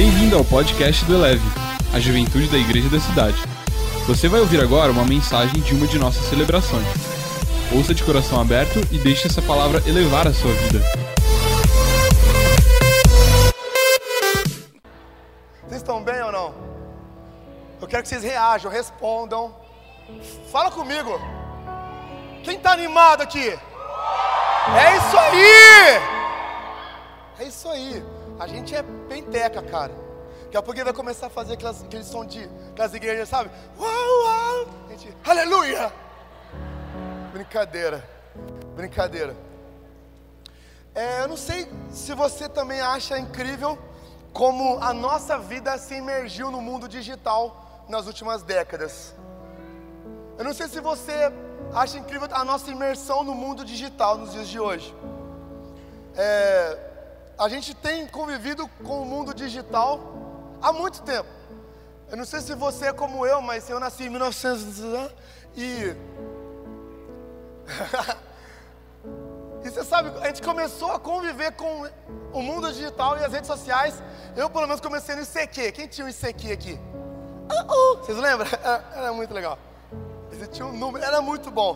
Bem-vindo ao podcast do Eleve, a juventude da igreja da cidade. Você vai ouvir agora uma mensagem de uma de nossas celebrações. Ouça de coração aberto e deixe essa palavra elevar a sua vida. Vocês estão bem ou não? Eu quero que vocês reajam, respondam. Fala comigo. Quem está animado aqui? É isso aí! É isso aí! A gente é penteca, cara. Daqui a pouco ele vai começar a fazer aquele som de aquelas igrejas, sabe? Uau, uau! Gente, aleluia! Brincadeira, brincadeira. Eu não sei se você também acha incrível como a nossa vida se imergiu no mundo digital nas últimas décadas. Eu não sei se você acha incrível a nossa imersão no mundo digital nos dias de hoje. A gente tem convivido com o mundo digital há muito tempo. Eu não sei se você é como eu, mas eu nasci em 1900 e... E você sabe, a gente começou a conviver com o mundo digital e as redes sociais. Eu pelo menos comecei no ICQ. Quem tinha um ICQ aqui? Vocês lembram? Era muito legal. Você tinha um número, era muito bom.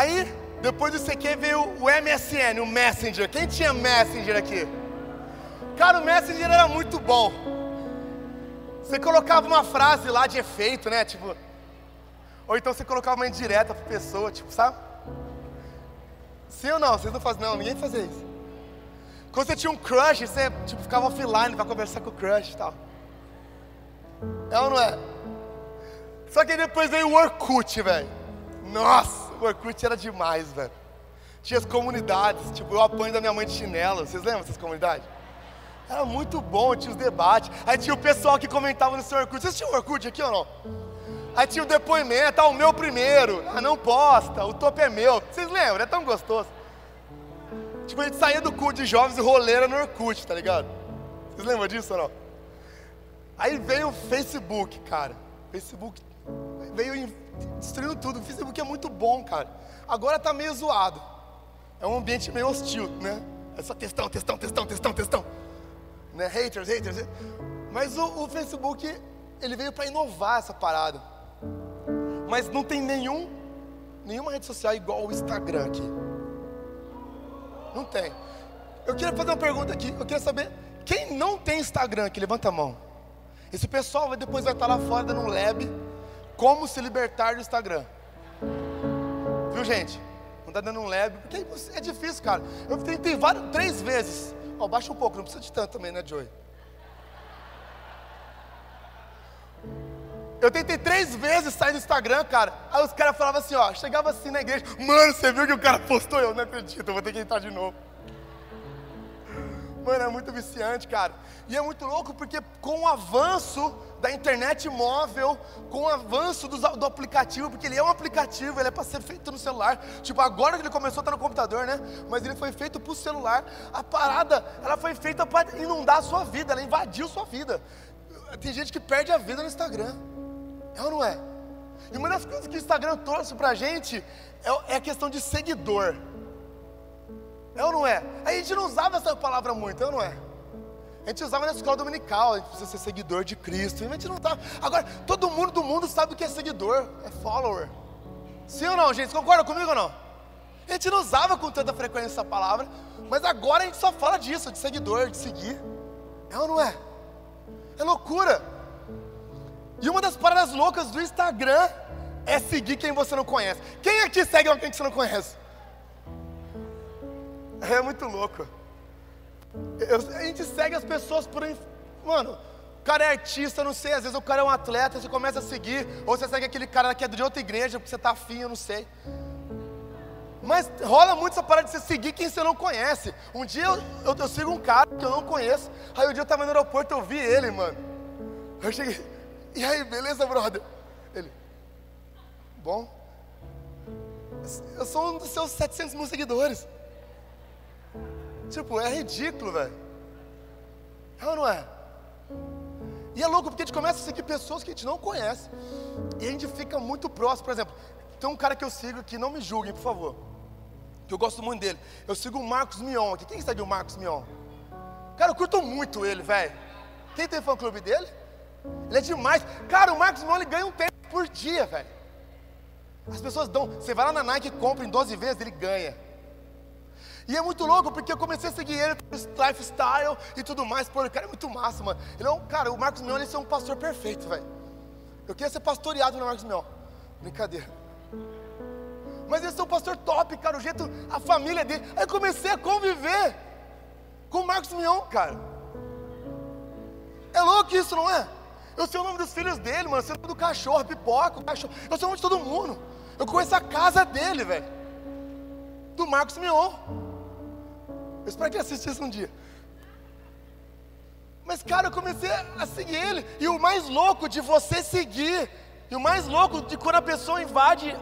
Aí... depois do ICQ veio o MSN, o Messenger. Quem tinha Messenger aqui? Cara, o Messenger era muito bom. Você colocava uma frase lá de efeito, né? Tipo, ou então você colocava uma indireta pra pessoa, tipo, sabe? Sim ou não? Vocês não fazem, não, ninguém fazia isso. Quando você tinha um crush, você tipo, ficava offline pra conversar com o crush e tal. É ou não é? Só que depois veio o Orkut, velho. Nossa! O Orkut era demais, velho. Tinha as comunidades, tipo, eu apanho da minha mãe de chinelo. Vocês lembram dessas comunidades? Era muito bom, tinha os debates. Aí tinha o pessoal que comentava no seu Orkut. Vocês tinham o Orkut aqui ou não? Aí tinha o depoimento, o meu primeiro. Não posta, o topo é meu. Vocês lembram? É tão gostoso. Tipo, a gente saía do culto de jovens e roleira no Orkut, tá ligado? Vocês lembram disso ou não? Aí veio o Facebook, cara. Facebook veio destruindo tudo. O Facebook é muito bom, cara. Agora tá meio zoado. É um ambiente meio hostil, né? É só textão. Né? Haters. Mas o Facebook, ele veio para inovar essa parada. Mas não tem nenhuma rede social igual o Instagram aqui. Não tem. Eu queria fazer uma pergunta aqui. Eu queria saber, quem não tem Instagram aqui? Levanta a mão. Esse pessoal depois vai estar lá fora dando um lab. Como se libertar do Instagram. Viu, gente? Não tá dando um leve, porque é difícil, cara. Eu tentei várias, 3 vezes. Baixa um pouco, não precisa de tanto também, né, Joey? Eu tentei 3 vezes sair do Instagram, cara. Aí os caras falavam assim, ó. Chegava assim na igreja. Mano, você viu que o cara postou? Eu não acredito, eu vou ter que entrar de novo. Mano, é muito viciante, cara. E é muito louco porque com o avanço da internet móvel, com o avanço do aplicativo, porque ele é um aplicativo, ele é para ser feito no celular. Tipo, agora que ele começou a estar no computador, né? Mas ele foi feito para o celular. A parada, ela foi feita para inundar a sua vida, ela invadiu sua vida. Tem gente que perde a vida no Instagram. É ou não é? E uma das coisas que o Instagram trouxe para a gente é a questão de seguidor. É ou não é? A gente não usava essa palavra muito, é ou não é? A gente usava na escola dominical, a gente precisa ser seguidor de Cristo, a gente não usava. Agora, todo mundo do mundo sabe o que é seguidor, é follower. Sim ou não, gente? Concorda comigo ou não? A gente não usava com tanta frequência essa palavra, mas agora a gente só fala disso, de seguidor, de seguir. É ou não é? É loucura. E uma das paradas loucas do Instagram é seguir quem você não conhece. Quem aqui segue alguém que você não conhece? É muito louco. A gente segue as pessoas por... Mano, o cara é artista, não sei, às vezes o cara é um atleta, você começa a seguir, ou você segue aquele cara que é de outra igreja, porque você tá afim, eu não sei. Mas rola muito essa parada de você seguir quem você não conhece. Um dia eu sigo um cara que eu não conheço, aí um dia eu tava no aeroporto, eu vi ele, mano. Eu cheguei, e aí, beleza, brother? Ele, bom, eu sou um dos seus 700 mil seguidores. Tipo, é ridículo, velho. É ou não é? E é louco, porque a gente começa a seguir pessoas que a gente não conhece. E a gente fica muito próximo. Por exemplo, tem um cara que eu sigo aqui, não me julguem, por favor, que eu gosto muito dele. Eu sigo o Marcos Mion aqui. Quem segue o Marcos Mion? Cara, eu curto muito ele, velho. Quem tem fã-clube dele? Ele é demais. Cara, o Marcos Mion ganha um tênis por dia, velho. As pessoas dão... Você vai lá na Nike e compra em 12 vezes, ele ganha. E é muito louco, porque eu comecei a seguir ele, lifestyle e tudo mais. Pô, o cara é muito massa, mano. Ele é um... Cara, o Marcos Mion, ele é um pastor perfeito, velho. Eu queria ser pastoreado no Marcos Mion. Brincadeira. Mas eles são um pastor top, cara, o jeito, a família dele. Aí eu comecei a conviver com o Marcos Mion, cara. É louco isso, não é? Eu sei o nome dos filhos dele, mano. Eu sei o nome do cachorro, Pipoca, o cachorro. Eu sei o nome de todo mundo. Eu conheço a casa dele, velho. Do Marcos Mion. Eu espero que ele assistisse um dia. Mas, cara, eu comecei a seguir ele. E o mais louco de você seguir, e o mais louco de quando a pessoa invade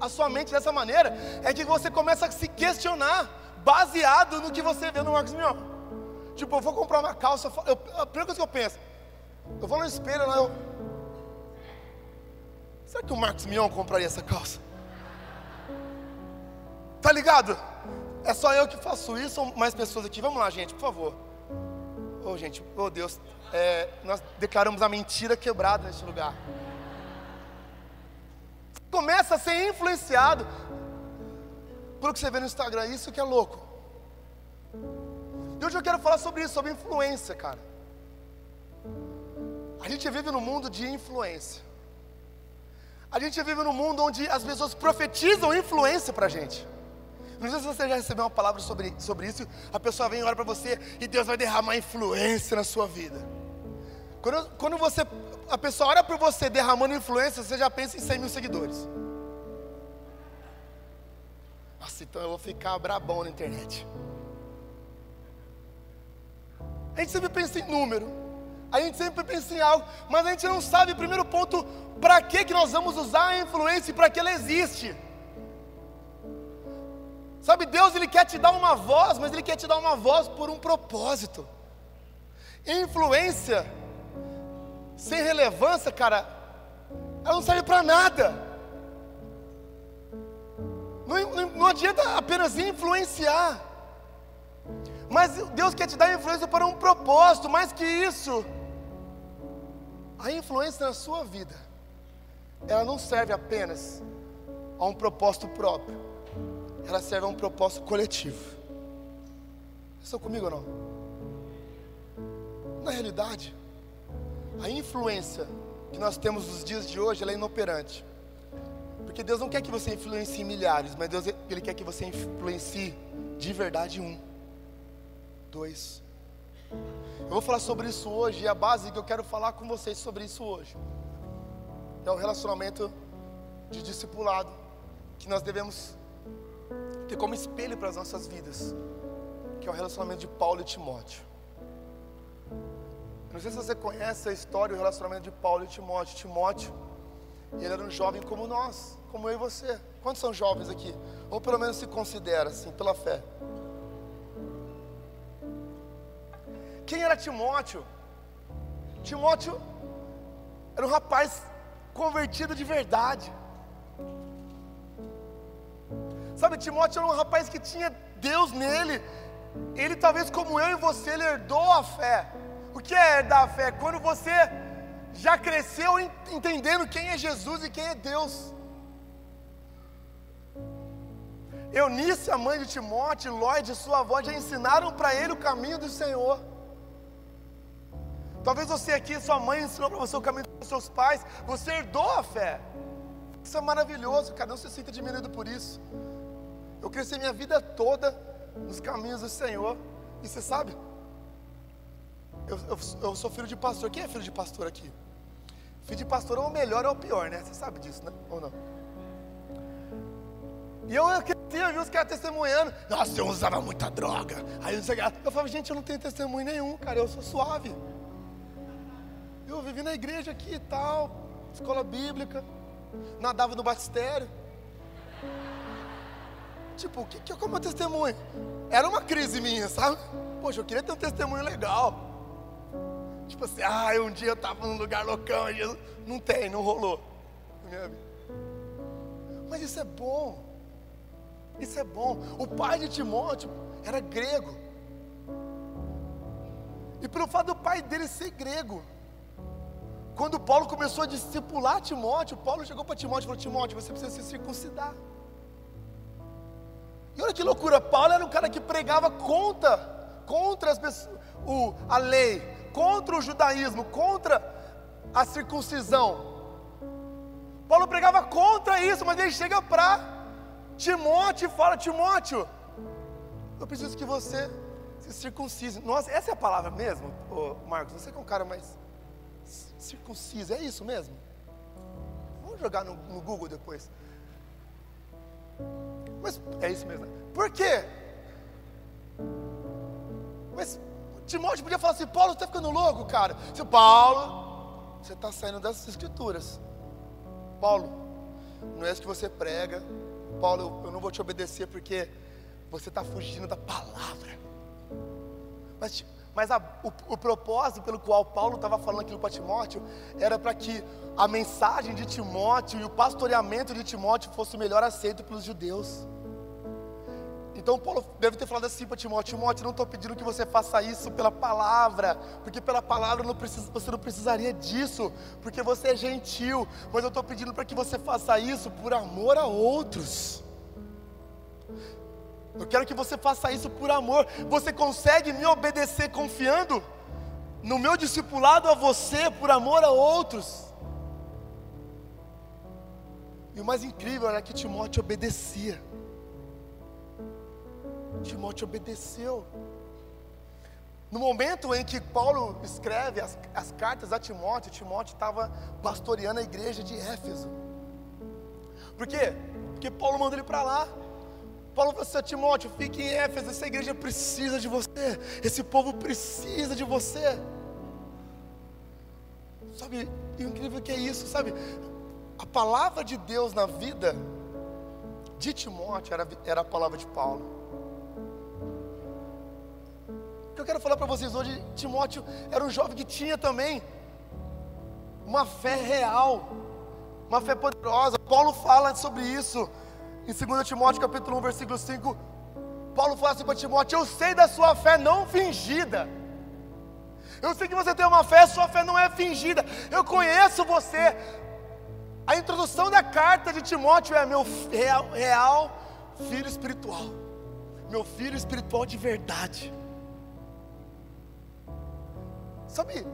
a sua mente dessa maneira, é que você começa a se questionar, baseado no que você vê no Marcos Mion. Tipo, eu vou comprar uma calça, a primeira coisa que eu penso, eu vou no espelho lá, eu... Será que o Marcos Mion compraria essa calça? Tá ligado? É só eu que faço isso, ou mais pessoas aqui? Vamos lá, gente, por favor. Ô, gente, ô Deus, nós declaramos a mentira quebrada neste lugar. Começa a ser influenciado pelo que você vê no Instagram, isso que é louco. E hoje eu quero falar sobre isso, sobre influência, cara. A gente vive num mundo de influência. A gente vive num mundo onde as pessoas profetizam influência pra gente. Não sei se você já recebeu uma palavra sobre isso. A pessoa vem e olha pra você e Deus vai derramar influência na sua vida. Quando você... A pessoa olha para você derramando influência, você já pensa em 100 mil seguidores. Nossa, então eu vou ficar brabão na internet. A gente sempre pensa em número, a gente sempre pensa em algo, mas a gente não sabe, primeiro ponto, para que nós vamos usar a influência e para que ela existe. Sabe, Deus, Ele quer te dar uma voz, mas Ele quer te dar uma voz por um propósito. Influência sem relevância, cara, ela não serve para nada. Não adianta apenas influenciar, mas Deus quer te dar influência para um propósito, mais que isso. A influência na sua vida, ela não serve apenas a um propósito próprio, ela serve a um propósito coletivo. Estão comigo ou não? Na realidade, a influência que nós temos nos dias de hoje, ela é inoperante. Porque Deus não quer que você influencie milhares, mas Deus, Ele quer que você influencie de verdade um, dois. Eu vou falar sobre isso hoje, e a base que eu quero falar com vocês sobre isso hoje é o relacionamento de discipulado, que nós devemos ter como espelho para as nossas vidas, que é o relacionamento de Paulo e Timóteo. Não sei se você conhece a história e o relacionamento de Paulo e Timóteo. Timóteo, ele era um jovem como nós, como eu e você. Quantos são jovens aqui? Ou pelo menos se considera assim, pela fé. Quem era Timóteo? Timóteo era um rapaz convertido de verdade. Sabe, Timóteo era um rapaz que tinha Deus nele. Ele talvez como eu e você, ele herdou a fé. O que é herdar a fé? Quando você já cresceu entendendo quem é Jesus e quem é Deus. Eunice, a mãe de Timóteo, Lóide, sua avó, já ensinaram para ele o caminho do Senhor. Talvez você aqui, sua mãe ensinou para você o caminho dos seus pais. Você herdou a fé. Isso é maravilhoso, cara, não se sinta diminuído por isso. Eu cresci minha vida toda nos caminhos do Senhor. E você sabe... Eu sou filho de pastor. Quem é filho de pastor aqui? Filho de pastor é o melhor ou o pior, né? Você sabe disso, né? Ou não? E eu cresci, eu vi os caras testemunhando. Nossa, eu usava muita droga. Aí eu falava, gente, eu não tenho testemunho nenhum, cara. Eu sou suave. Eu vivi na igreja aqui e tal, escola bíblica, nadava no batistério. Tipo, qual é o meu testemunho? Era uma crise minha, sabe? Poxa, eu queria ter um testemunho legal. Tipo assim, um dia eu estava num lugar loucão, não rolou. Mas isso é bom. Isso é bom. O pai de Timóteo era grego. e pelo fato do pai dele ser grego. Quando Paulo começou a discipular Timóteo, Paulo chegou para Timóteo e falou: Timóteo, você precisa se circuncidar. E olha que loucura, Paulo era um cara que pregava contra as pessoas, a lei, contra o judaísmo, contra a circuncisão. Paulo pregava contra isso, mas ele chega para Timóteo e fala: Timóteo, eu preciso que você se circuncise. Nossa, essa é a palavra mesmo, ô Marcos? Você que é um cara mais circunciso, é isso mesmo? Vamos jogar no Google depois. Mas é isso mesmo, né? Por quê? Mas Timóteo podia falar assim: Paulo, você está ficando louco, cara. Se Paulo, você está saindo das escrituras. Paulo, não é isso que você prega. Paulo, eu não vou te obedecer porque você está fugindo da palavra. Mas o propósito pelo qual Paulo estava falando aquilo para Timóteo era para que a mensagem de Timóteo e o pastoreamento de Timóteo fosse melhor aceito pelos judeus. Então Paulo deve ter falado assim para Timóteo: Timóteo, não estou pedindo que você faça isso pela palavra, porque pela palavra você não precisaria disso, porque você é gentil, mas eu estou pedindo para que você faça isso por amor a outros. Eu quero que você faça isso por amor. Você consegue me obedecer confiando no meu discipulado a você por amor a outros? E o mais incrível era que Timóteo obedecia. Timóteo obedeceu. No momento em que Paulo escreve as cartas a Timóteo, Timóteo estava pastoreando a igreja de Éfeso. Por quê? Porque Paulo mandou ele para lá. Paulo falou assim: Timóteo, fique em Éfeso, essa igreja precisa de você, esse povo precisa de você. Sabe, é incrível que é isso, sabe? A palavra de Deus na vida de Timóteo era a palavra de Paulo. O que eu quero falar para vocês hoje: Timóteo era um jovem que tinha também uma fé real, uma fé poderosa. Paulo fala sobre isso. Em 2 Timóteo capítulo 1, versículo 5, Paulo fala assim para Timóteo: eu sei da sua fé não fingida. Eu sei que você tem uma fé, sua fé não é fingida. Eu conheço você. A introdução da carta de Timóteo é: meu real filho espiritual. Meu filho espiritual de verdade. Sabe,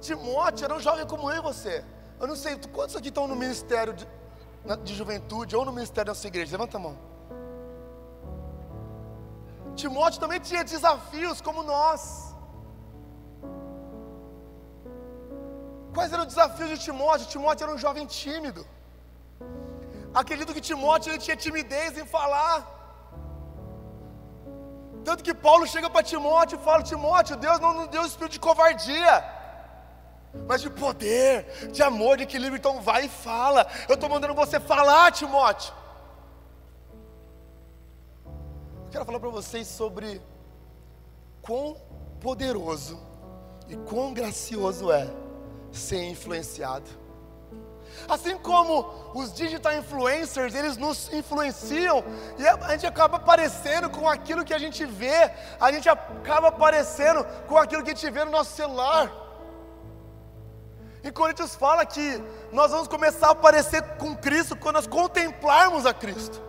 Timóteo era um jovem como eu e você. Eu não sei, quantos aqui estão no ministério de juventude ou no ministério da nossa igreja? Levanta a mão. Timóteo também tinha desafios como nós. Quais eram os desafios de Timóteo? Timóteo era um jovem tímido. Acredito que Timóteo, ele tinha timidez em falar. Tanto que Paulo chega para Timóteo e fala: Timóteo, Deus não nos deu espírito de covardia, mas de poder, de amor, de equilíbrio. Então vai e fala. Eu estou mandando você falar, Timóteo. Eu quero falar para vocês sobre quão poderoso e quão gracioso é ser influenciado. Assim como os digital influencers, eles nos influenciam e a gente acaba aparecendo com aquilo que a gente vê, a gente acaba aparecendo com aquilo que a gente vê no nosso celular. E Coríntios fala que nós vamos começar a aparecer com Cristo quando nós contemplarmos a Cristo.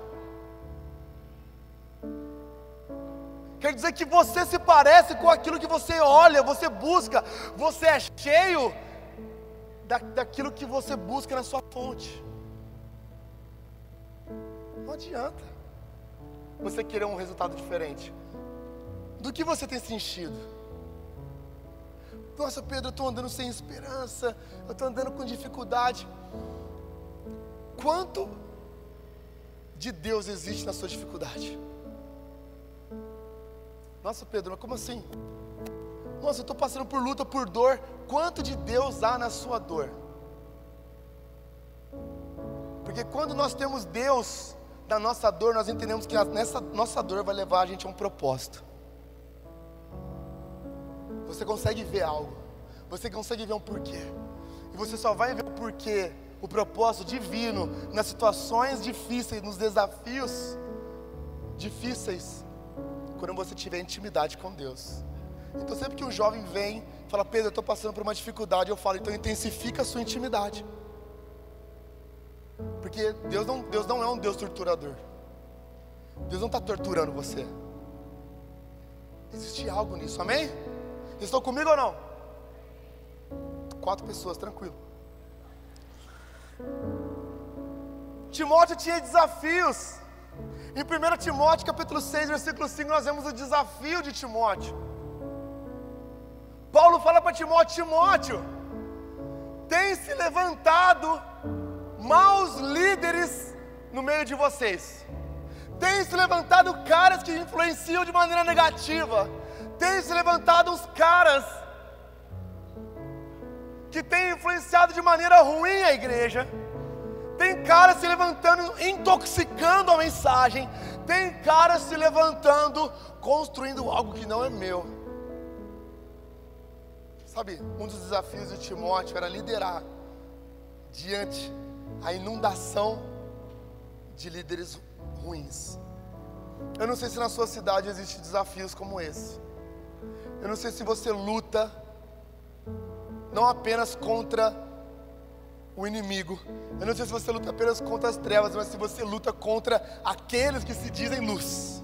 Quer dizer que você se parece com aquilo que você olha, você busca. Você é cheio daquilo que você busca na sua fonte. Não adianta você querer um resultado diferente do que você tem se enchido. Nossa, Pedro, eu estou andando sem esperança, eu estou andando com dificuldade. Quanto de Deus existe na sua dificuldade? Nossa, Pedro, mas como assim? Nossa, eu estou passando por luta, por dor. Quanto de Deus há na sua dor? Porque quando nós temos Deus na nossa dor, nós entendemos que nessa nossa dor vai levar a gente a um propósito. Você consegue ver algo, você consegue ver um porquê, e você só vai ver o porquê, o propósito divino nas situações difíceis, nos desafios difíceis, quando você tiver intimidade com Deus. Então sempre que um jovem vem e fala: Pedro, eu estou passando por uma dificuldade, eu falo: então intensifica a sua intimidade. Porque Deus não é um Deus torturador. Deus não está torturando você. Existe algo nisso, amém? Vocês estão comigo ou não? 4 pessoas, tranquilo. Timóteo tinha desafios. Em 1 Timóteo capítulo 6, versículo 5, nós vemos o desafio de Timóteo. Paulo fala para Timóteo: Timóteo, tem se levantado maus líderes no meio de vocês. Tem se levantado caras que influenciam de maneira negativa. Tem se levantado uns caras que têm influenciado de maneira ruim a igreja. Tem caras se levantando, intoxicando a mensagem. Tem caras se levantando, construindo algo que não é meu. Sabe, um dos desafios de Timóteo era liderar diante a inundação de líderes ruins. Eu não sei se na sua cidade existem desafios como esse. Eu não sei se você luta não apenas contra o inimigo. Eu não sei se você luta apenas contra as trevas, mas se você luta contra aqueles que se dizem luz,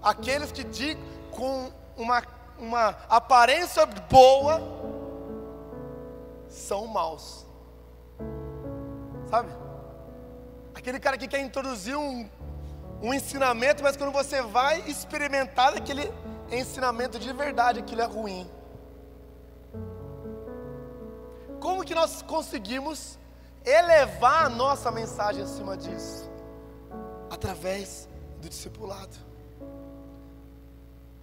aqueles que com uma aparência boa são maus. Sabe? Aquele cara que quer introduzir um ensinamento, mas quando você vai experimentar aquele ensinamento de verdade, aquilo é ruim. Como que nós conseguimos elevar a nossa mensagem acima disso? Através do discipulado.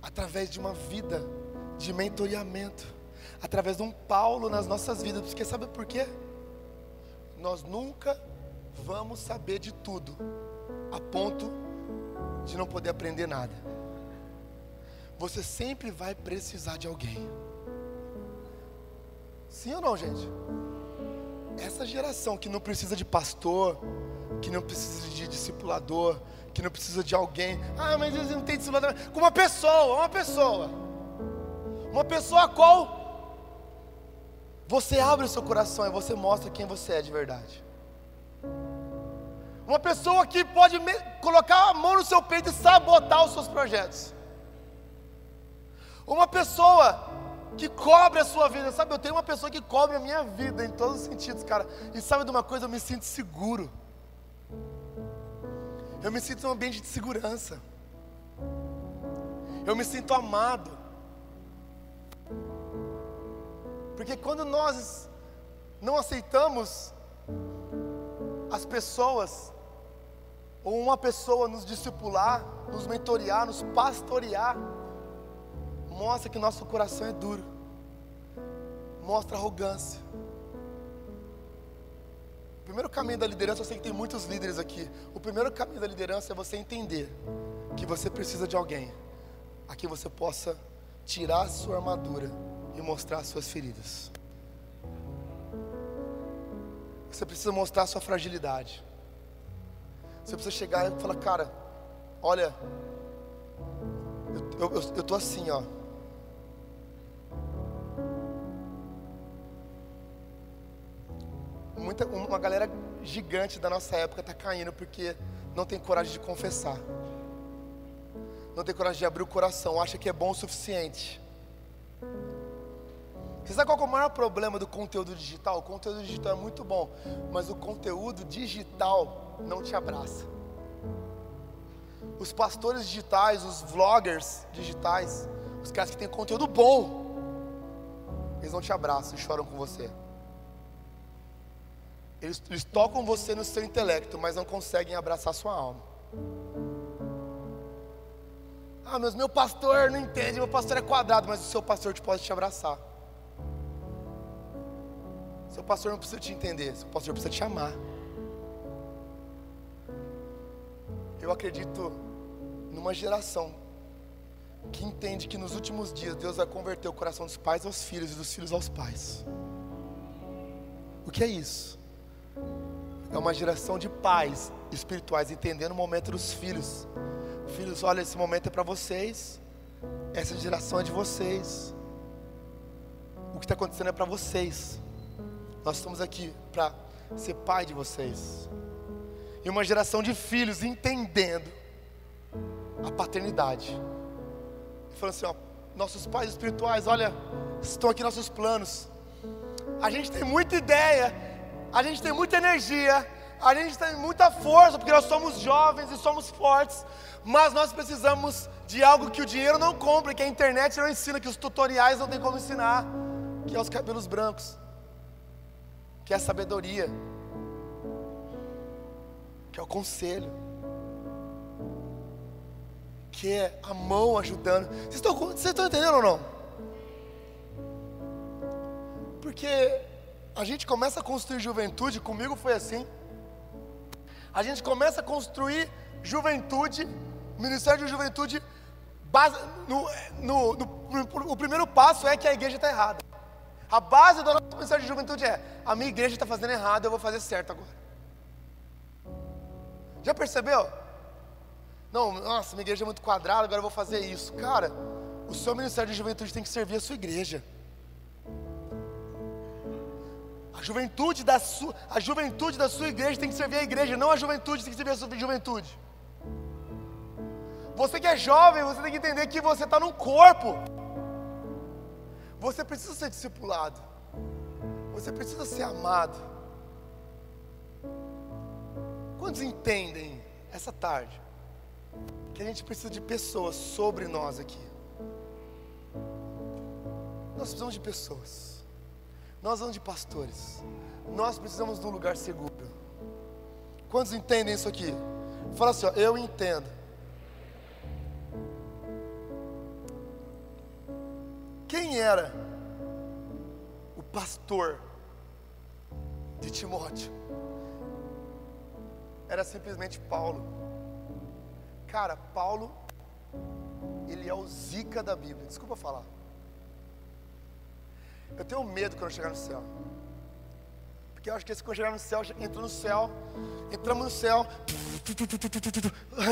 Através de uma vida de mentoreamento. Através de um Paulo nas nossas vidas. Porque sabe por quê? Nós nunca vamos saber de tudo, a ponto de não poder aprender nada. Você sempre vai precisar de alguém. Sim ou não, gente? Essa geração que não precisa de pastor, que não precisa de discipulador, que não precisa de alguém. Ah, mas eles não têm discipulador. Com uma pessoa. Uma pessoa a qual você abre o seu coração e você mostra quem você é de verdade. Uma pessoa que pode colocar a mão no seu peito e sabotar os seus projetos. Uma pessoa que cobre a sua vida, sabe? Eu tenho uma pessoa que cobre a minha vida em todos os sentidos, cara. E sabe de uma coisa? Eu me sinto seguro. Eu me sinto em um ambiente de segurança. Eu me sinto amado. Porque quando nós não aceitamos as pessoas, ou uma pessoa nos discipular, nos mentorear, nos pastorear, mostra que nosso coração é duro, mostra arrogância. O primeiro caminho da liderança, eu sei que tem muitos líderes aqui, o primeiro caminho da liderança é você entender que você precisa de alguém a quem você possa tirar a sua armadura e mostrar as suas feridas. Você precisa mostrar a sua fragilidade. Você precisa chegar e falar: cara, olha, eu tô assim, ó. Uma galera gigante da nossa época está caindo porque não tem coragem de confessar, não tem coragem de abrir o coração, acha que é bom o suficiente. Você sabe qual é o maior problema do conteúdo digital? O conteúdo digital é muito bom, mas o conteúdo digital não te abraça. Os pastores digitais, os vloggers digitais, os caras que têm conteúdo bom, eles não te abraçam e choram com você. Eles tocam você no seu intelecto, mas não conseguem abraçar sua alma. Ah, mas meu pastor não entende, meu pastor é quadrado. Mas o seu pastor pode te abraçar. Seu pastor não precisa te entender, seu pastor precisa te amar. Eu acredito numa geração que entende que nos últimos dias Deus vai converter o coração dos pais aos filhos e dos filhos aos pais. O que é isso? É uma geração de pais espirituais entendendo o momento dos filhos. Filhos, olha, esse momento é para vocês, Essa geração é de vocês. O que está acontecendo é para vocês. Nós estamos aqui para ser pai de vocês. E uma geração de filhos entendendo a paternidade. E falando assim, ó, nossos pais espirituais, olha, estão aqui nossos planos. A gente tem muita ideia, a gente tem muita energia, a gente tem muita força, porque nós somos jovens e somos fortes, mas nós precisamos de algo que o dinheiro não compra, que a internet não ensina, que os tutoriais não tem como ensinar, que é os cabelos brancos, que é a sabedoria, que é o conselho, que é a mão ajudando. Vocês estão entendendo ou não? Porque a gente começa a construir juventude, comigo foi assim. A gente começa a construir juventude, ministério de juventude, base, o primeiro passo é que a igreja está errada. A base do nosso ministério de juventude é, a minha igreja está fazendo errado, eu vou fazer certo agora. Já percebeu? Não, nossa, minha igreja é muito quadrada, agora eu vou fazer isso. Cara, o seu ministério de juventude tem que servir a sua igreja. A juventude da sua igreja tem que servir a igreja, não a juventude tem que servir a sua juventude. Você que é jovem, você tem que entender que você está num corpo. Você precisa ser discipulado. Você precisa ser amado. Quantos entendem essa tarde que a gente precisa de pessoas sobre nós aqui? Nós precisamos de pessoas. Nós vamos de pastores. Nós precisamos de um lugar seguro. Quantos entendem isso aqui? Fala assim, ó, eu entendo. Quem era o pastor de Timóteo? Era simplesmente Paulo. Cara, Paulo, ele é o zica da Bíblia. Desculpa falar. Eu tenho medo quando eu chegar no céu, porque eu acho que quando eu chegar no céu, entramos no céu,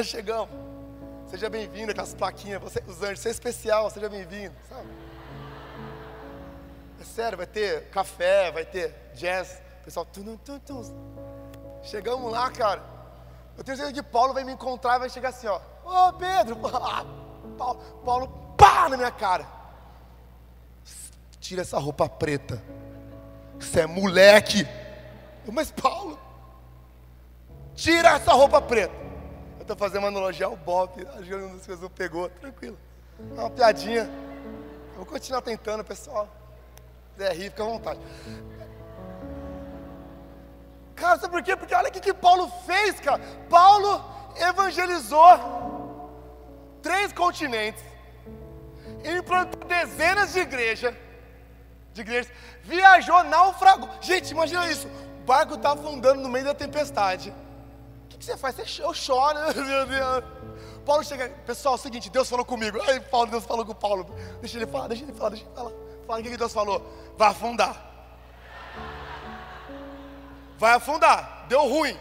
chegamos, seja bem-vindo, aquelas plaquinhas, você, os anjos, você é especial, seja bem-vindo, sabe? É sério, vai ter café, vai ter jazz, pessoal, chegamos lá, cara, eu tenho certeza que Paulo vai me encontrar e vai chegar assim, ó, ô Pedro, Paulo, pá, na minha cara. Tira essa roupa preta, você é moleque. Mas Paulo, tira essa roupa preta. Eu estou fazendo uma analogia ao Bob, acho que uma das coisas não pegou, tranquilo. É uma piadinha, eu vou continuar tentando, pessoal. Se quiser rir, fica à vontade. Cara, sabe por quê? Porque olha o que Paulo fez, cara. Paulo evangelizou 3 continentes, implantou dezenas de igrejas. Viajou, naufragou. Gente, imagina isso. O barco está afundando no meio da tempestade. O que você faz? Você chora. Paulo chega. Pessoal, é o seguinte, Deus falou comigo. Aí Paulo, Deus falou com Paulo. Deixa ele falar. Fala o que Deus falou. Vai afundar. Vai afundar. Deu ruim.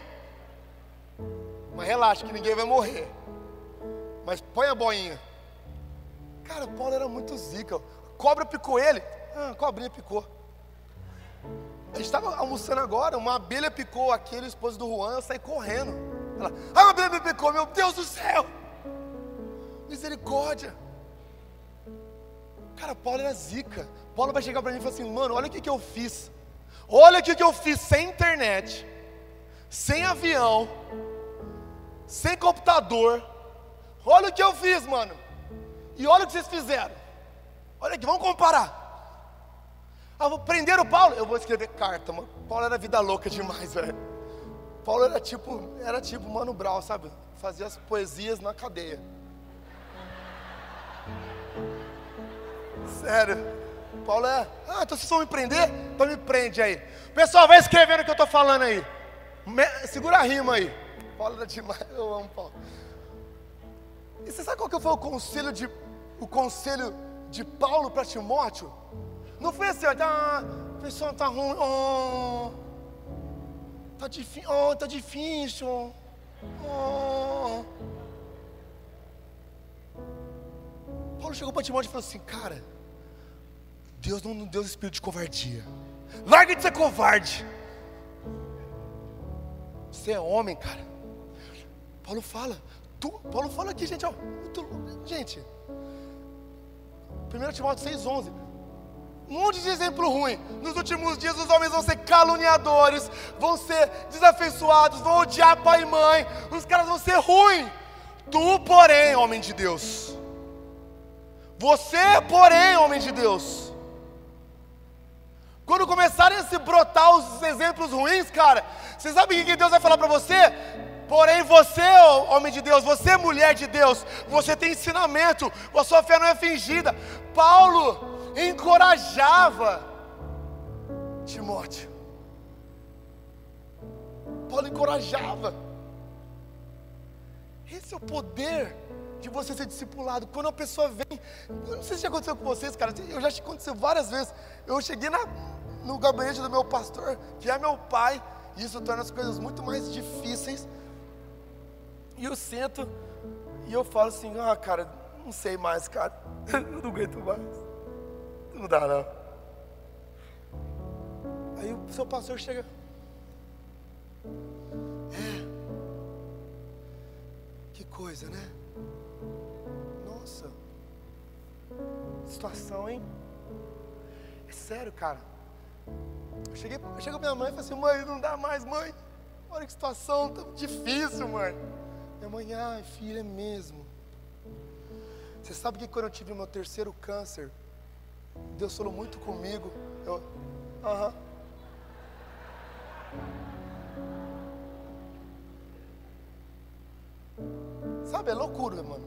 Mas relaxa que ninguém vai morrer. Mas põe a boinha. Cara, Paulo era muito zica. Cobra picou ele. Ah, cobrinha picou. A gente estava almoçando agora, uma abelha picou aquele esposo do Juan, eu saí correndo. Ela, a abelha me picou, meu Deus do céu! Misericórdia! Cara, Paulo era zica. Paulo vai chegar para mim e falar assim, mano, olha o que eu fiz. Olha o que eu fiz sem internet, sem avião, sem computador. Olha o que eu fiz, mano. E olha o que vocês fizeram. Olha aqui, vamos comparar. Ah, vou prender o Paulo? Eu vou escrever carta, mano. Paulo era vida louca demais, velho. Paulo era tipo Mano Brown, sabe? Fazia as poesias na cadeia. Sério. Paulo é... Ah, então vocês vão me prender? Então me prende aí. Pessoal, vai escrevendo o que eu tô falando aí. Segura a rima aí. Paulo era demais, eu amo Paulo. E você sabe qual que foi o conselho de Paulo para Timóteo? Não foi assim, ó, tá, pessoal, tá ruim, oh, tá difícil, oh. Paulo chegou para Timóteo e falou assim: cara, Deus não deu espírito de covardia. Larga de ser covarde. Você é homem, cara. Paulo fala aqui, gente, ó. Gente, 1 Timóteo 6,11. Um monte de exemplo ruim. Nos últimos dias os homens vão ser caluniadores, vão ser desafeiçoados, vão odiar pai e mãe. Os caras vão ser ruins. Tu, porém, homem de Deus. Você, porém, homem de Deus. Quando começarem a se brotar os exemplos ruins, cara, você sabe o que Deus vai falar para você? Porém você, homem de Deus, você, mulher de Deus, você tem ensinamento, a sua fé não é fingida. Paulo encorajava Timóteo. Paulo encorajava. Esse é o poder de você ser discipulado. Quando a pessoa vem, eu não sei se já aconteceu com vocês, cara, eu já aconteceu várias vezes. Eu cheguei no gabinete do meu pastor, que é meu pai, e isso torna as coisas muito mais difíceis. E eu sento e eu falo assim: ah, cara, não sei mais, cara, eu não aguento mais, não dá não. Aí o seu pastor chega: que coisa, né? Nossa, situação, hein? É sério, cara. Eu cheguei pra minha mãe e falei assim: mãe, não dá mais, mãe. Olha que situação tão difícil, mãe. Minha mãe: ai, filha, é mesmo. Você sabe que quando eu tive meu terceiro câncer, Deus falou muito comigo. Eu, aham. Sabe, é loucura, mano.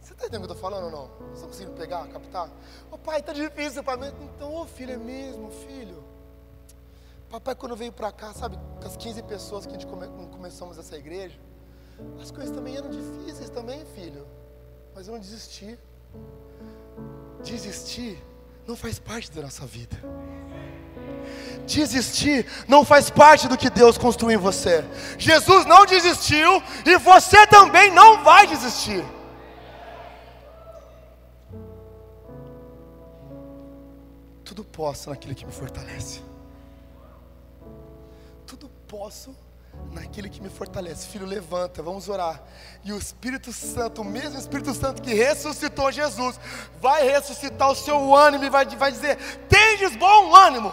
Você tá entendendo o que eu tô falando ou não? Você tá conseguindo pegar, captar? Ô pai, tá difícil pra mim. Então, ô filho, é mesmo, filho. Papai, quando veio pra cá, sabe, com as 15 pessoas que a gente começamos essa igreja, as coisas também eram difíceis também, filho. Mas eu não desisti. Desistir não faz parte da nossa vida. Desistir não faz parte do que Deus construiu em você. Jesus não desistiu e você também não vai desistir. Tudo posso naquele que me fortalece. Tudo posso naquele que me fortalece. Filho, levanta, vamos orar. E o Espírito Santo, o mesmo Espírito Santo que ressuscitou Jesus, vai ressuscitar o seu ânimo e vai dizer: tendes bom ânimo.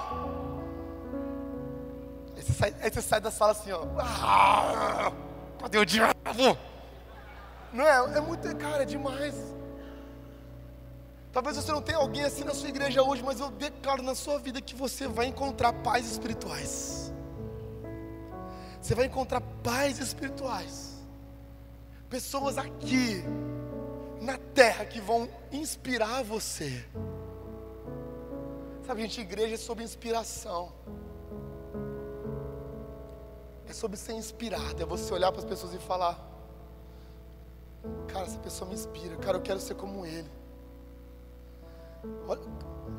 Aí você sai da sala assim, ó. Ah, cadê o diabo? Não é? É muito, cara, é demais. Talvez você não tenha alguém assim na sua igreja hoje, mas eu declaro na sua vida que você vai encontrar pais espirituais. Você vai encontrar pais espirituais. Pessoas aqui, na terra, que vão inspirar você. Sabe, gente, igreja é sobre inspiração. É sobre ser inspirado, é você olhar para as pessoas e falar: cara, essa pessoa me inspira, cara, eu quero ser como ele. Olha,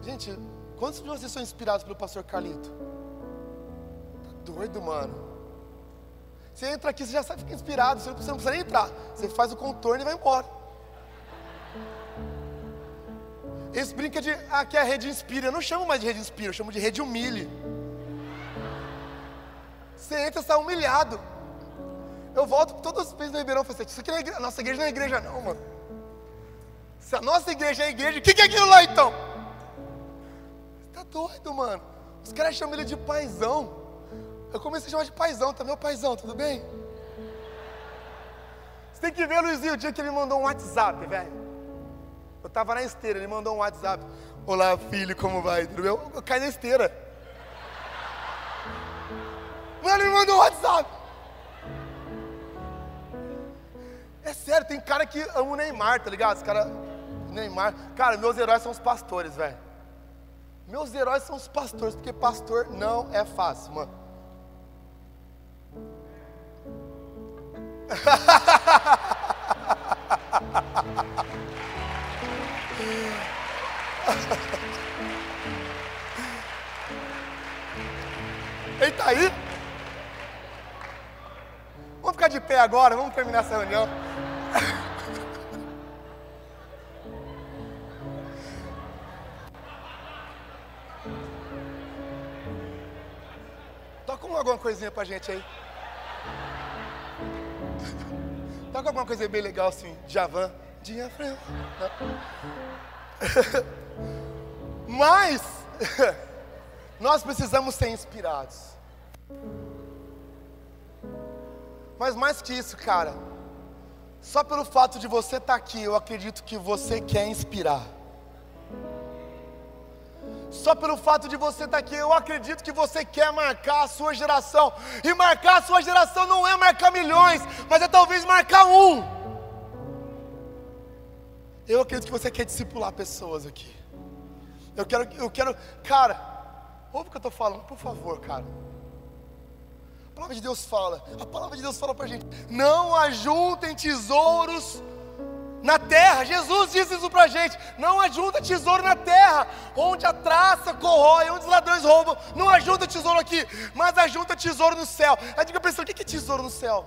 gente, quantos de vocês são inspirados pelo pastor Carlito? Tá doido, mano. Você entra aqui, você já sabe, fica inspirado. Você não precisa nem entrar, você faz o contorno e vai embora. Eles brincam de aqui é a rede inspira. Eu não chamo mais de rede inspira, eu chamo de rede humilhe. Você entra e sai humilhado. Eu volto todas as vezes no Ribeirão e falo assim: isso aqui não é igreja. Nossa igreja não é igreja não, mano. Se a nossa igreja é igreja, o que é aquilo lá então? Você tá doido, mano. Os caras chamam ele de paizão. Eu comecei a chamar de paizão, tá meu paizão, tudo bem? Você tem que ver, Luizinho, o dia que ele mandou um WhatsApp, velho. Eu tava na esteira, ele mandou um WhatsApp: olá, filho, como vai? Tudo bem? Eu caí na esteira. Mano, ele mandou um WhatsApp. É sério, tem cara que ama o Neymar, tá ligado? Os caras... Neymar... Cara, meus heróis são os pastores, velho. Meus heróis são os pastores, porque pastor não é fácil, mano. Ele tá aí? Vamos ficar de pé agora, vamos terminar essa reunião. com alguma coisinha pra gente aí. Toca alguma coisa bem legal assim, Javan. Mas nós precisamos ser inspirados. Mas mais que isso, cara, só pelo fato de você estar aqui, eu acredito que você quer inspirar. Só pelo fato de você estar aqui, eu acredito que você quer marcar a sua geração. E marcar a sua geração não é marcar milhões, mas é talvez marcar um. Eu acredito que você quer discipular pessoas aqui. Eu quero, cara, ouve o que eu estou falando, por favor, cara. A palavra de Deus fala, a palavra de Deus fala pra gente: não ajuntem tesouros na terra. Jesus diz isso pra gente: não ajunta tesouro na terra, onde a traça corrói, onde os ladrões roubam. Não ajunta tesouro aqui, mas ajunta tesouro no céu. Aí diga pra pessoa: o que é tesouro no céu?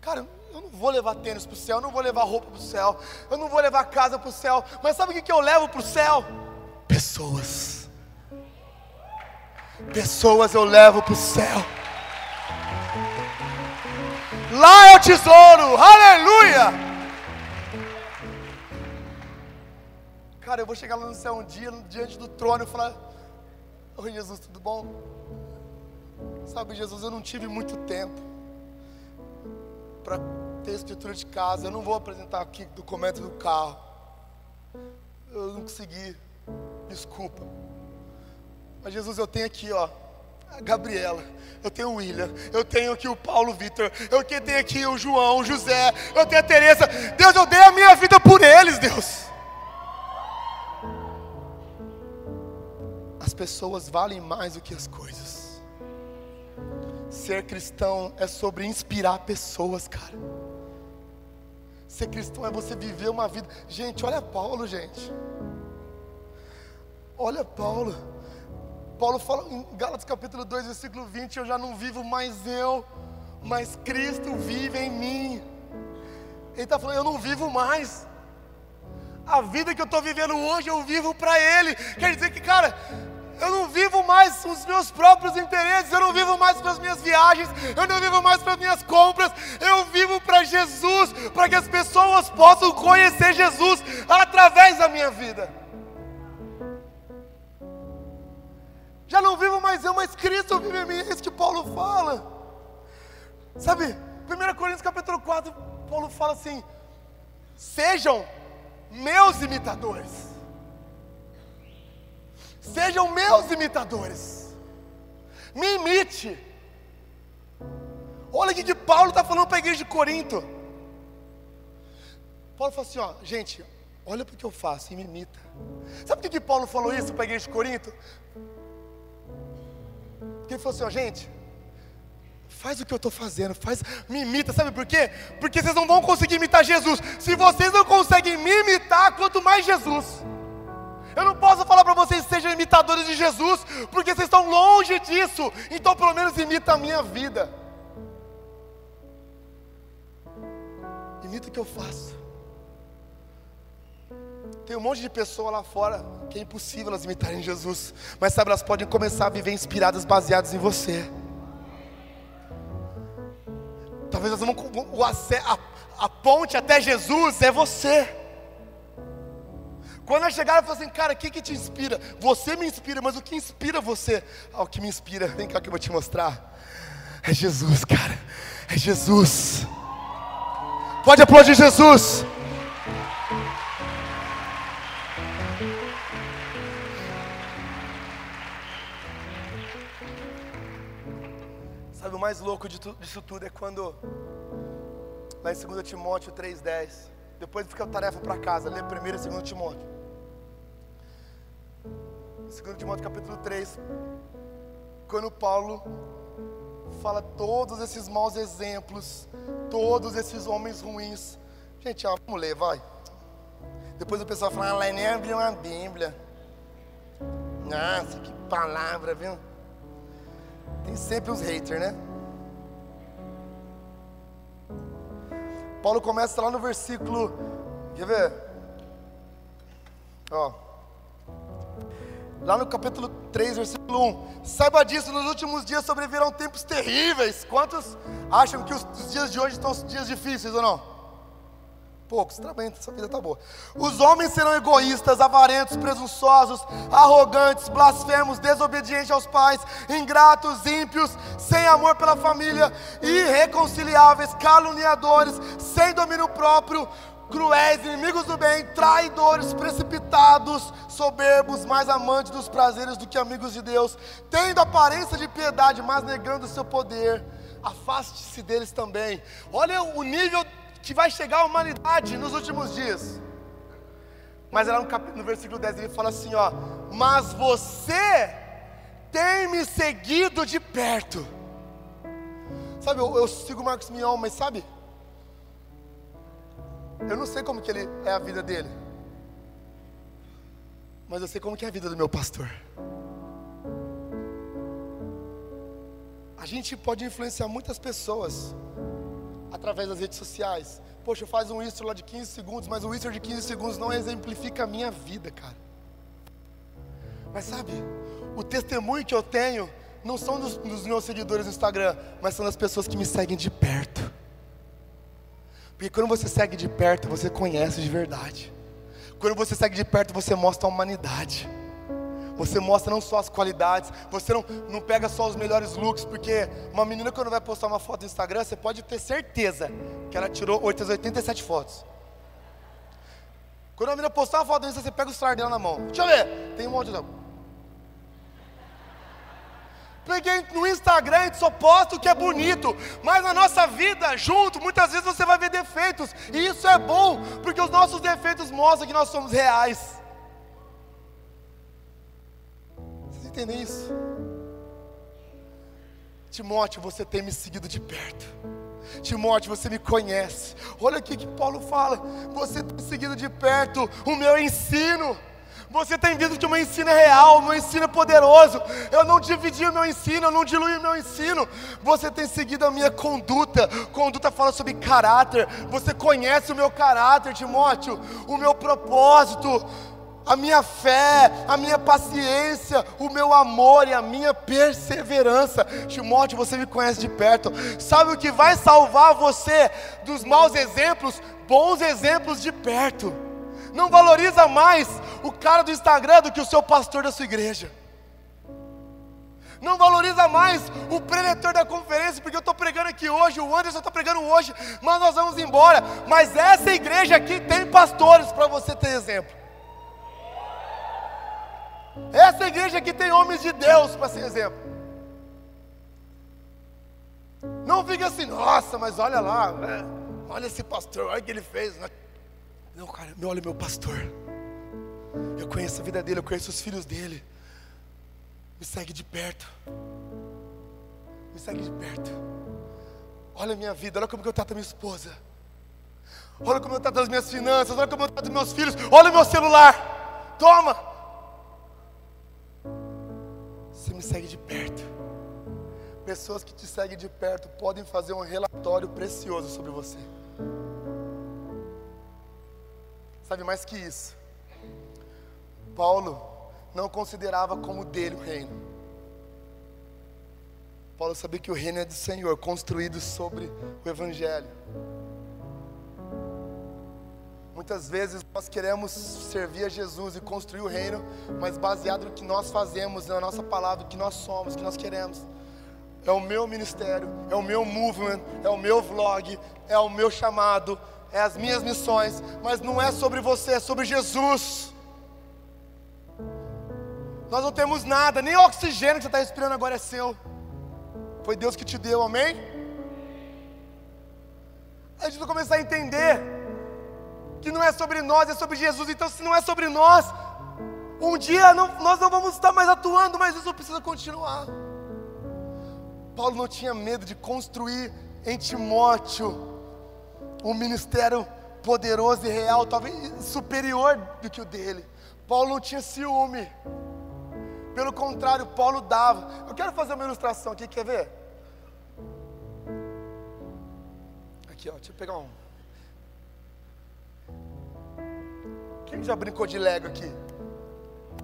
Cara, eu não vou levar tênis pro céu, eu não vou levar roupa pro céu, eu não vou levar casa pro céu, mas sabe o que eu levo pro céu? Pessoas. Pessoas eu levo para o céu. Lá é o tesouro. Aleluia. Cara, eu vou chegar lá no céu um dia, diante do trono, e falar: oi Jesus, tudo bom? Sabe, Jesus, eu não tive muito tempo para ter escritura de casa. Eu não vou apresentar aqui o documento do carro. Eu não consegui. Desculpa. Mas Jesus, eu tenho aqui, ó, a Gabriela, eu tenho o William, eu tenho aqui o Paulo, o Vitor, eu tenho aqui o João, o José, eu tenho a Tereza. Deus, eu dei a minha vida por eles, Deus. As pessoas valem mais do que as coisas. Ser cristão é sobre inspirar pessoas, cara. Ser cristão é você viver uma vida. Gente, olha Paulo, gente. Olha Paulo. Paulo fala em Gálatas capítulo 2, versículo 20, eu já não vivo mais eu, mas Cristo vive em mim. Ele está falando: eu não vivo mais. A vida que eu estou vivendo hoje, eu vivo para Ele. Quer dizer que, cara, eu não vivo mais os meus próprios interesses, eu não vivo mais para as minhas viagens, eu não vivo mais para as minhas compras, eu vivo para Jesus, para que as pessoas possam conhecer Jesus através da minha vida. Já não vivo mais eu, mas Cristo vive em mim. É isso que Paulo fala. Sabe, 1 Coríntios capítulo 4, Paulo fala assim: sejam meus imitadores. Sejam meus imitadores. Me imite. Olha o que Paulo está falando para a igreja de Corinto. Paulo fala assim, ó: gente, olha para o que eu faço e me imita. Sabe por que Paulo falou isso para a igreja de Corinto? Porque ele falou assim, ó: gente, faz o que eu estou fazendo, me imita. Sabe por quê? Porque vocês não vão conseguir imitar Jesus. Se vocês não conseguem me imitar, quanto mais Jesus. Eu não posso falar para vocês: sejam imitadores de Jesus, porque vocês estão longe disso. Então pelo menos imita a minha vida. Imita o que eu faço. Tem um monte de pessoa lá fora que é impossível elas imitarem Jesus. Mas sabe, elas podem começar a viver inspiradas, baseadas em você. Talvez elas vão... A ponte até Jesus é você. Quando elas chegaram, elas falaram assim: cara, o que te inspira? Você me inspira, mas o que inspira você? Ah, o que me inspira, vem cá que eu vou te mostrar. É Jesus, cara. É Jesus. Pode aplaudir Jesus. Sabe, o mais louco disso tudo é quando, lá em 2 Timóteo 3,10, depois fica a tarefa para casa, lê 1 e 2 Timóteo. 2 Timóteo capítulo 3, quando Paulo fala todos esses maus exemplos, todos esses homens ruins. Gente, ó, vamos ler, vai. Depois o pessoal fala: ah, lá nem abriu uma Bíblia. Nossa, que palavra, viu? Tem sempre uns haters, né? Paulo começa lá no versículo... Quer ver? Ó. lá no capítulo 3, versículo 1, saiba disso, nos últimos dias sobrevirão tempos terríveis. Quantos acham que os dias de hoje estão dias difíceis ou não? Poucos, tá bem, essa vida tá boa. Os homens serão egoístas, avarentos, presunçosos, arrogantes, blasfemos, desobedientes aos pais, ingratos, ímpios, sem amor pela família, irreconciliáveis, caluniadores, sem domínio próprio, cruéis, inimigos do bem, traidores, precipitados, soberbos, mais amantes dos prazeres do que amigos de Deus, tendo aparência de piedade, mas negando o seu poder. Afaste-se deles também. Olha o nível que vai chegar a humanidade nos últimos dias. Mas lá no versículo 10 ele fala assim, ó: mas você tem me seguido de perto. Sabe, eu sigo o Marcos Mion, mas sabe, eu não sei como que ele é a vida dele, mas eu sei como que é a vida do meu pastor. A gente pode influenciar muitas pessoas através das redes sociais. Poxa, faz um history lá de 15 segundos, mas o history de 15 segundos não exemplifica a minha vida, cara. Mas sabe, o testemunho que eu tenho não são dos meus seguidores no Instagram, mas são das pessoas que me seguem de perto. Porque quando você segue de perto, você conhece de verdade. Quando você segue de perto, você mostra a humanidade. Você mostra não só as qualidades, você não pega só os melhores looks, porque uma menina quando vai postar uma foto no Instagram, você pode ter certeza que ela tirou 887 fotos. Quando a menina postar uma foto no Instagram, você pega o celular dela na mão. Deixa eu ver, tem um monte de... Porque no Instagram a gente só posta o que é bonito, mas na nossa vida, junto, muitas vezes você vai ver defeitos, e isso é bom, porque os nossos defeitos mostram que nós somos reais. Vocês entendem isso? Timóteo, você tem me seguido de perto. Timóteo, você me conhece. Olha aqui que Paulo fala: você tem seguido de perto o meu ensino. Você tem visto que o meu ensino é real, o meu ensino é poderoso. Eu não dividi o meu ensino, eu não diluí o meu ensino. Você tem seguido a minha conduta. Conduta fala sobre caráter. Você conhece o meu caráter, Timóteo, o meu propósito, a minha fé, a minha paciência, o meu amor e a minha perseverança. Timóteo, você me conhece de perto. Sabe o que vai salvar você dos maus exemplos? Bons exemplos de perto. Não valoriza mais o cara do Instagram do que o seu pastor da sua igreja. Não valoriza mais o preletor da conferência, porque eu estou pregando aqui hoje, o Anderson está pregando hoje, mas nós vamos embora. Mas essa igreja aqui tem pastores para você ter exemplo. Essa igreja aqui tem homens de Deus para ser exemplo. Não fica assim, nossa, mas olha lá, olha esse pastor, olha o que ele fez, né? Não, cara, olha meu pastor. Eu conheço a vida dele, eu conheço os filhos dele. Me segue de perto. Me segue de perto. Olha a minha vida, olha como eu trato a minha esposa. Olha como eu trato as minhas finanças, olha como eu trato meus filhos. Olha o meu celular. Toma! Você me segue de perto. Pessoas que te seguem de perto podem fazer um relatório precioso sobre você. Sabe, mais que isso, Paulo não considerava como dele o reino. Paulo sabia que o reino é do Senhor, construído sobre o Evangelho. Muitas vezes nós queremos servir a Jesus e construir o reino, mas baseado no que nós fazemos, na nossa palavra, o que nós somos, o que nós queremos. É o meu ministério, é o meu movement, é o meu vlog, é o meu chamado, é as minhas missões, mas não é sobre você, é sobre Jesus. Nós não temos nada, nem o oxigênio que você está respirando agora é seu. Foi Deus que te deu, amém? A gente vai começar a entender que não é sobre nós, é sobre Jesus. Então, se não é sobre nós, um dia nós não vamos estar mais atuando, mas isso precisa continuar. Paulo não tinha medo de construir em Timóteo um ministério poderoso e real, talvez superior do que o dele. Paulo não tinha ciúme. Pelo contrário, Paulo dava. Eu quero fazer uma ilustração aqui, quer ver? Aqui ó, deixa eu pegar um. Quem já brincou de Lego aqui?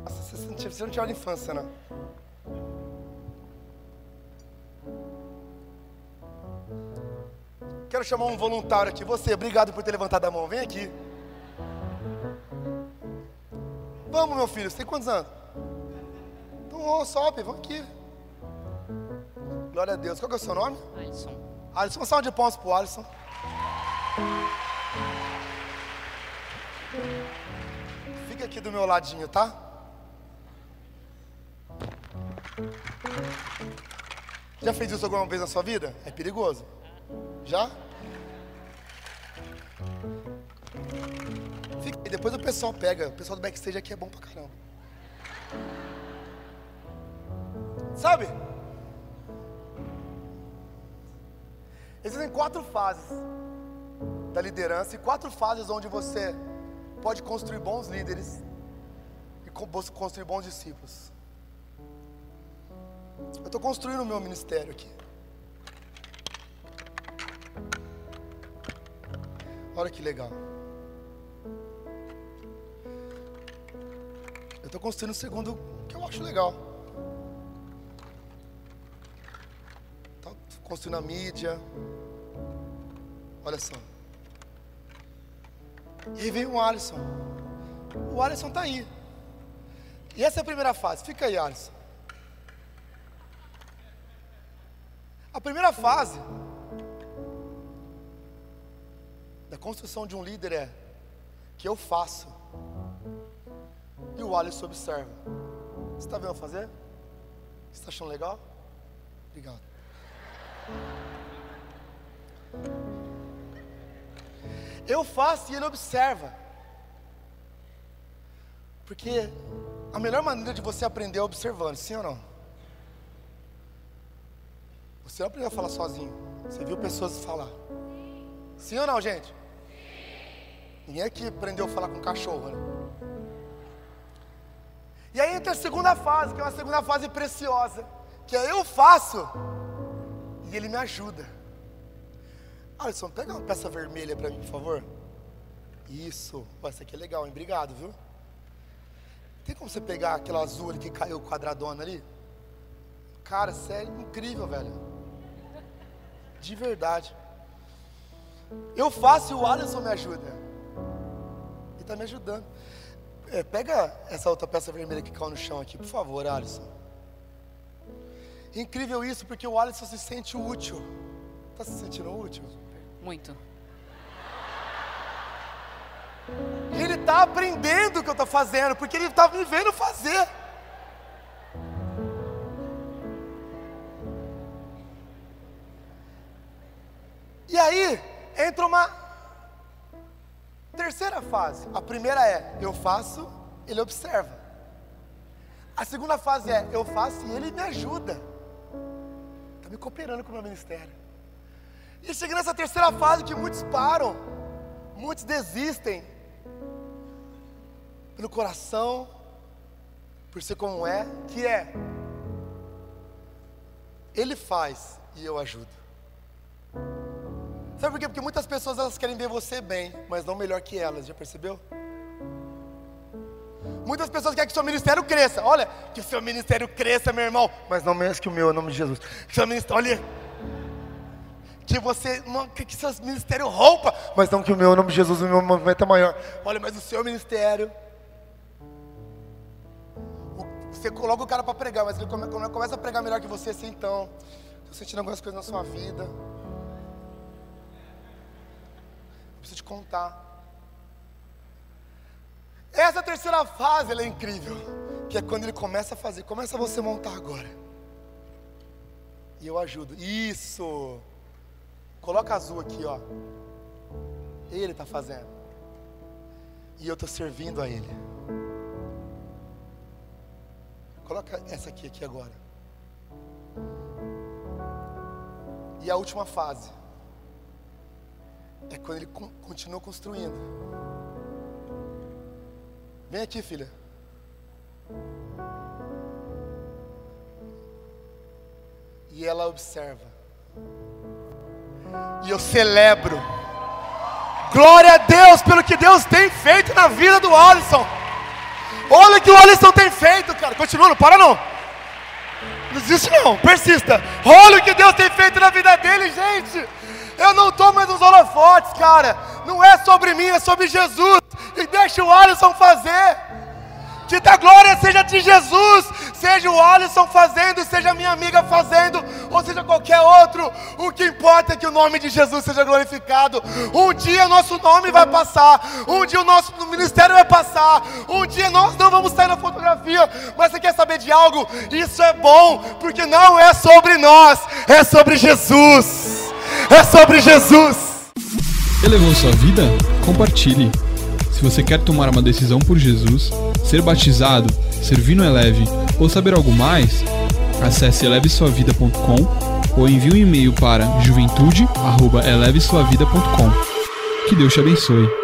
Nossa, você não tinha uma infância, não. Quero chamar um voluntário aqui. Você, obrigado por ter levantado a mão. Vem aqui. Vamos, meu filho. Você tem quantos anos? Então, sobe. Vamos aqui. Glória a Deus. Qual que é o seu nome? Alisson. Alisson, uma salva de palmas pro Alisson. Fica aqui do meu ladinho, tá? Já fez isso alguma vez na sua vida? É perigoso? Já? Fica aí, depois o pessoal pega. O pessoal do backstage aqui é bom pra caramba. Sabe? Existem 4 fases da liderança e 4 fases onde você pode construir bons líderes e construir bons discípulos. Eu estou construindo o meu ministério aqui. Olha que legal. Eu estou construindo o segundo, que eu acho legal. Estou construindo a mídia. Olha só. E aí vem o Alisson. O Alisson está aí. E essa é a primeira fase. Fica aí, Alisson. A primeira fase da construção de um líder é que eu faço e o Alisson observa. Você está vendo eu fazer? Você está achando legal? Obrigado. Eu faço e ele observa. Porque a melhor maneira de você aprender é observando, sim ou não? Você não aprendeu a falar sozinho. Você viu pessoas falar. Sim ou não, gente? Sim. Ninguém aqui aprendeu a falar com cachorro, né? E aí entra a segunda fase, que é uma segunda fase preciosa. Que é eu faço e ele me ajuda. Alisson, pega uma peça vermelha para mim, por favor. Isso. Essa aqui é legal, hein? Obrigado, viu? Tem como você pegar aquela azul ali que caiu quadradona ali? Cara, isso é incrível, velho. De verdade. Eu faço e o Alisson me ajuda. Ele está me ajudando. É, pega essa outra peça vermelha que caiu no chão aqui, por favor, Alisson. Incrível isso, porque o Alisson se sente útil. Está se sentindo útil? Muito. Ele está aprendendo o que eu estou fazendo, porque ele está me vendo fazer. E aí, entra uma terceira fase. A primeira é, eu faço, ele observa. A segunda fase é, eu faço e ele me ajuda. Está me cooperando com o meu ministério. E chega nessa terceira fase que muitos param, muitos desistem, pelo coração, por ser como é, que é, ele faz e eu ajudo. Sabe por quê? Porque muitas pessoas elas querem ver você bem, mas não melhor que elas, já percebeu? Muitas pessoas querem que o seu ministério cresça, olha, que o seu ministério cresça, meu irmão, mas não menos que o meu, em nome de Jesus. Que seu ministério, olha... Que você, não, que seu ministério rompa, mas não que o meu, em nome de Jesus, o meu movimento é maior. Olha, mas o seu ministério, você coloca o cara para pregar, mas ele começa a pregar melhor que você, assim, então, estou sentindo algumas coisas na sua vida, eu preciso te contar. Essa terceira fase, ela é incrível, que é quando ele começa a fazer, começa você montar agora, e eu ajudo, isso... Coloca azul aqui, ó. Ele está fazendo. E eu estou servindo a ele. Coloca essa aqui agora. E a última fase. É quando ele continua construindo. Vem aqui, filha. E ela observa. E eu celebro. Glória a Deus pelo que Deus tem feito na vida do Alisson. Olha o que o Alisson tem feito, cara. Continua, não para não. Não desiste não, persista. Olha o que Deus tem feito na vida dele, gente. Eu não estou mais nos holofotes, cara. Não é sobre mim, é sobre Jesus. E deixa o Alisson fazer. Que da glória seja de Jesus. Seja o Alisson fazendo, seja minha amiga fazendo, ou seja qualquer outro. O que importa é que o nome de Jesus seja glorificado. Um dia nosso nome vai passar. Um dia o nosso ministério vai passar. Um dia nós não vamos sair na fotografia. Mas você quer saber de algo? Isso é bom, porque não é sobre nós, é sobre Jesus. É sobre Jesus. Elevou sua vida? Compartilhe. Se você quer tomar uma decisão por Jesus, ser batizado, servir no Eleve ou saber algo mais, acesse elevesuavida.com ou envie um e-mail para juventude@elevesuavida.com. Que Deus te abençoe.